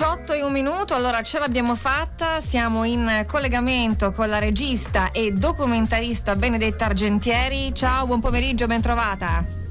18:01, allora ce l'abbiamo fatta, siamo in collegamento con la regista e documentarista Benedetta Argentieri. Ciao, buon pomeriggio, ben trovata.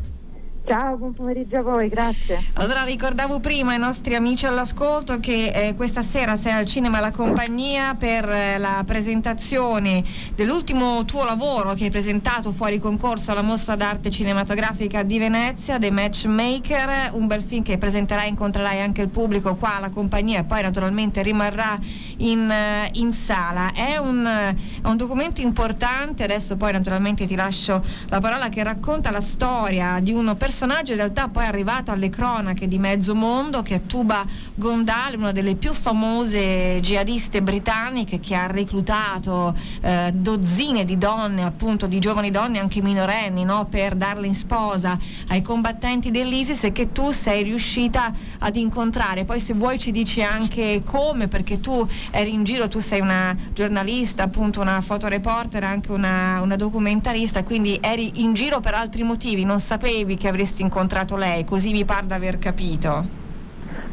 Ciao, buon pomeriggio a voi, grazie. Allora, ricordavo prima ai nostri amici all'ascolto che questa sera sei al cinema La Compagnia per la presentazione dell'ultimo tuo lavoro che hai presentato fuori concorso alla Mostra d'Arte Cinematografica di Venezia, The Matchmaker, un bel film che presenterai, incontrerai anche il pubblico qua alla Compagnia e poi naturalmente rimarrà in sala. È un documento importante, adesso poi naturalmente ti lascio la parola, che racconta la storia di un personaggio in realtà poi arrivato alle cronache di mezzo mondo, che è Tooba Gondal, una delle più famose jihadiste britanniche, che ha reclutato dozzine di donne, appunto di giovani donne anche minorenni, no, per darle in sposa ai combattenti dell'ISIS, e che tu sei riuscita ad incontrare. Poi se vuoi ci dici anche come, perché tu eri in giro, tu sei una giornalista, appunto una fotoreporter, anche una documentarista, quindi eri in giro per altri motivi, non sapevi che avresti incontrato lei, così mi par di aver capito.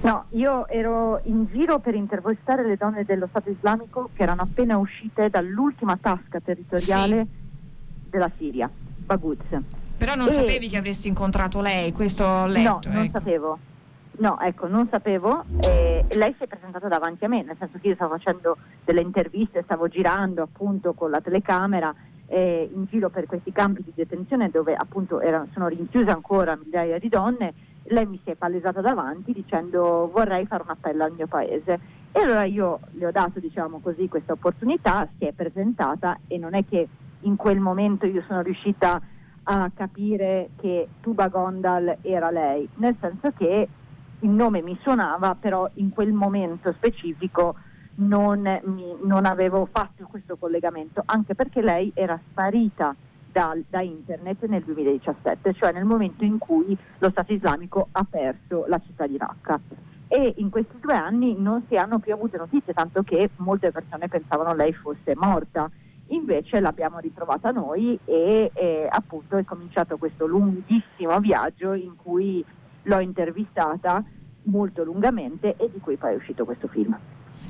No, io ero in giro per intervistare le donne dello Stato Islamico che erano appena uscite dall'ultima tasca territoriale della Siria, Baghuz. Però non sapevi che avresti incontrato lei, questo ho letto. No, non sapevo. No, ecco, non sapevo. Lei si è presentata davanti a me, nel senso che io stavo facendo delle interviste, stavo girando appunto con la telecamera in giro per questi campi di detenzione dove appunto sono rinchiuse ancora migliaia di donne. Lei mi si è palesata davanti dicendo: vorrei fare un appello al mio paese. E allora io le ho dato, diciamo così, questa opportunità, si è presentata, e non è che in quel momento io sono riuscita a capire che Tooba Gondal era lei, nel senso che il nome mi suonava, però in quel momento specifico non avevo fatto questo collegamento, anche perché lei era sparita da internet nel 2017, cioè nel momento in cui lo Stato Islamico ha perso la città di Raqqa, e in questi 2 anni non si hanno più avute notizie, tanto che molte persone pensavano lei fosse morta. Invece l'abbiamo ritrovata noi e appunto è cominciato questo lunghissimo viaggio in cui l'ho intervistata molto lungamente e di cui poi è uscito questo film.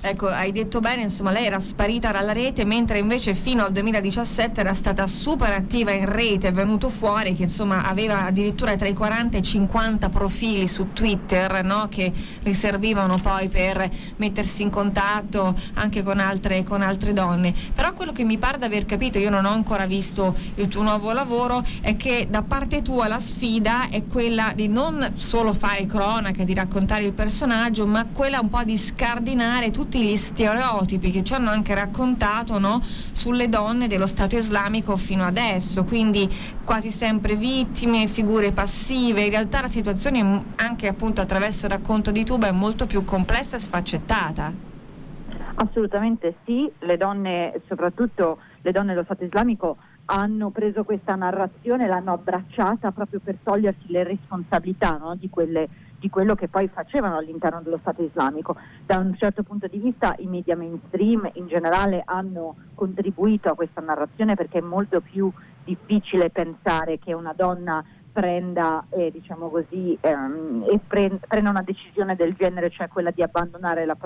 Ecco, hai detto bene, insomma, lei era sparita dalla rete, mentre invece fino al 2017 era stata super attiva in rete. È venuto fuori che insomma aveva addirittura tra i 40 e i 50 profili su Twitter, no, che le servivano poi per mettersi in contatto anche con altre donne. Però quello che mi pare di aver capito, io non ho ancora visto il tuo nuovo lavoro, è che da parte tua la sfida è quella di non solo fare cronaca, di raccontare il personaggio, ma quella un po' di scardinare tutti gli stereotipi che ci hanno anche raccontato, no, sulle donne dello Stato Islamico fino adesso, quindi quasi sempre vittime, figure passive. In realtà la situazione, anche appunto attraverso il racconto di Tooba, è molto più complessa e sfaccettata. Assolutamente sì, le donne, soprattutto le donne dello Stato Islamico, hanno preso questa narrazione, l'hanno abbracciata proprio per togliersi le responsabilità, no, di quello che poi facevano all'interno dello Stato Islamico. Da un certo punto di vista i media mainstream in generale hanno contribuito a questa narrazione, perché è molto più difficile pensare che una donna prenda prenda una decisione del genere, cioè quella di abbandonare la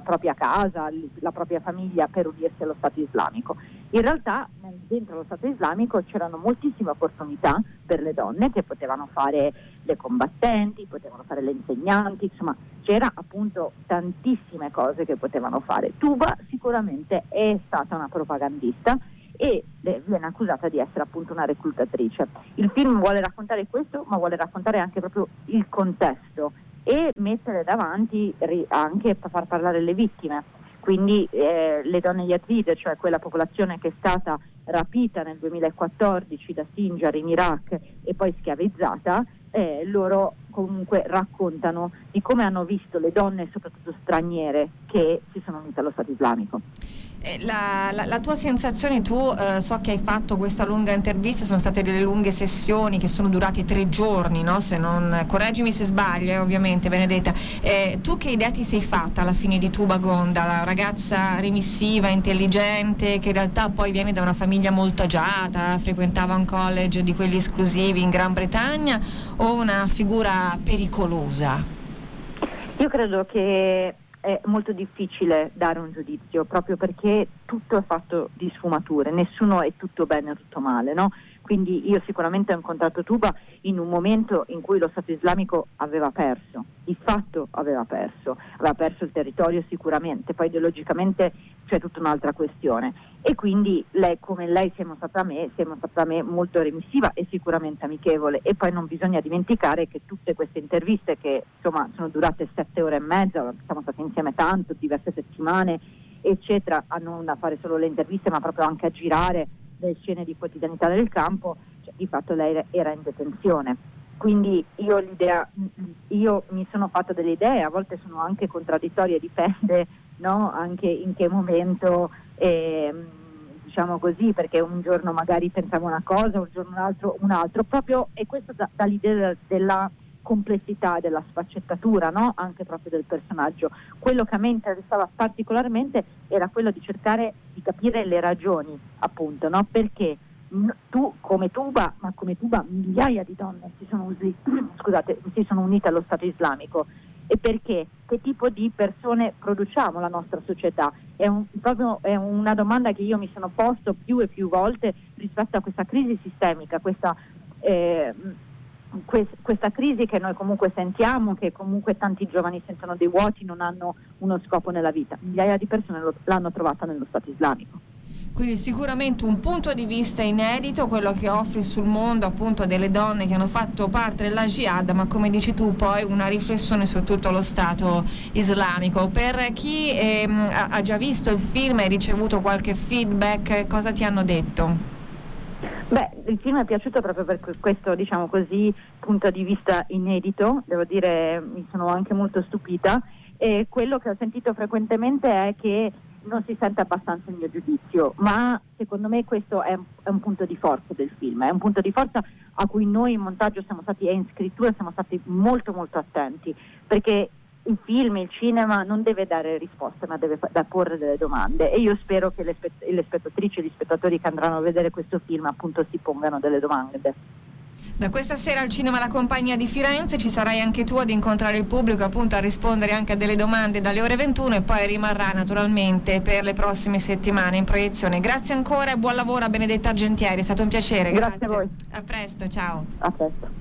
propria casa, la propria famiglia per unirsi allo Stato Islamico. In realtà dentro lo Stato Islamico c'erano moltissime opportunità per le donne, che potevano fare le combattenti, potevano fare le insegnanti, insomma c'era appunto tantissime cose che potevano fare. Tooba sicuramente è stata una propagandista e viene accusata di essere appunto una reclutatrice. Il film vuole raccontare questo, ma vuole raccontare anche proprio il contesto e mettere davanti anche far parlare le vittime, quindi le donne yazide, cioè quella popolazione che è stata rapita nel 2014 da Sinjar in Iraq e poi schiavizzata. Loro comunque raccontano di come hanno visto le donne, soprattutto straniere, che si sono unite allo Stato Islamico. La tua sensazione, tu so che hai fatto questa lunga intervista, sono state delle lunghe sessioni che sono durate 3 giorni, no? Se non correggimi se sbaglio, ovviamente, Benedetta, tu che idea ti sei fatta alla fine di Tooba Gondal, la ragazza remissiva, intelligente, che in realtà poi viene da una famiglia molto agiata, frequentava un college di quelli esclusivi in Gran Bretagna, o una figura pericolosa? Io credo che è molto difficile dare un giudizio, proprio perché tutto è fatto di sfumature, nessuno è tutto bene o tutto male, no? Quindi io sicuramente ho incontrato Tooba in un momento in cui lo Stato islamico aveva perso, di fatto aveva perso il territorio sicuramente, poi ideologicamente c'è tutta un'altra questione, e quindi lei, come lei siamo stata a me molto remissiva e sicuramente amichevole. E poi non bisogna dimenticare che tutte queste interviste, che insomma sono durate 7 ore e mezza, siamo stati insieme tanto, diverse settimane eccetera, a non a fare solo le interviste ma proprio anche a girare le scene di quotidianità del campo, cioè, di fatto lei era in detenzione. Quindi io mi sono fatta delle idee, a volte sono anche contraddittorie, dipende, no? Anche in che momento, diciamo così, perché un giorno magari pensavo una cosa, un giorno un altro, proprio, e questo dall'idea della complessità, della sfaccettatura, no? Anche proprio del personaggio. Quello che a me interessava particolarmente era quello di cercare di capire le ragioni, appunto, no? Perché tu, come Tooba, migliaia di donne si sono unite allo Stato islamico. E perché? Che tipo di persone produciamo la nostra società? È una domanda che io mi sono posto più e più volte rispetto a questa crisi sistemica, questa crisi che noi comunque sentiamo, che comunque tanti giovani sentono dei vuoti, non hanno uno scopo nella vita. Migliaia di persone l'hanno trovata nello Stato islamico. Quindi sicuramente un punto di vista inedito, quello che offri sul mondo, appunto, delle donne che hanno fatto parte della jihad, ma come dici tu poi una riflessione su tutto lo Stato islamico. Per chi ha già visto il film e hai ricevuto qualche feedback, cosa ti hanno detto? Beh, il film è piaciuto proprio per questo, diciamo così, punto di vista inedito. Devo dire, mi sono anche molto stupita, e quello che ho sentito frequentemente è che non si sente abbastanza il mio giudizio, ma secondo me questo è un punto di forza del film, è un punto di forza a cui noi in montaggio siamo stati, e in scrittura siamo stati molto molto attenti, perché il film, il cinema non deve dare risposte, ma deve porre delle domande, e io spero che le spettatrici e gli spettatori che andranno a vedere questo film appunto si pongano delle domande. Da questa sera al cinema La Compagnia di Firenze ci sarai anche tu ad incontrare il pubblico, appunto a rispondere anche a delle domande dalle ore 21, e poi rimarrà naturalmente per le prossime settimane in proiezione. Grazie ancora e buon lavoro a Benedetta Argentieri, è stato un piacere. Grazie a voi. A presto, ciao. A presto.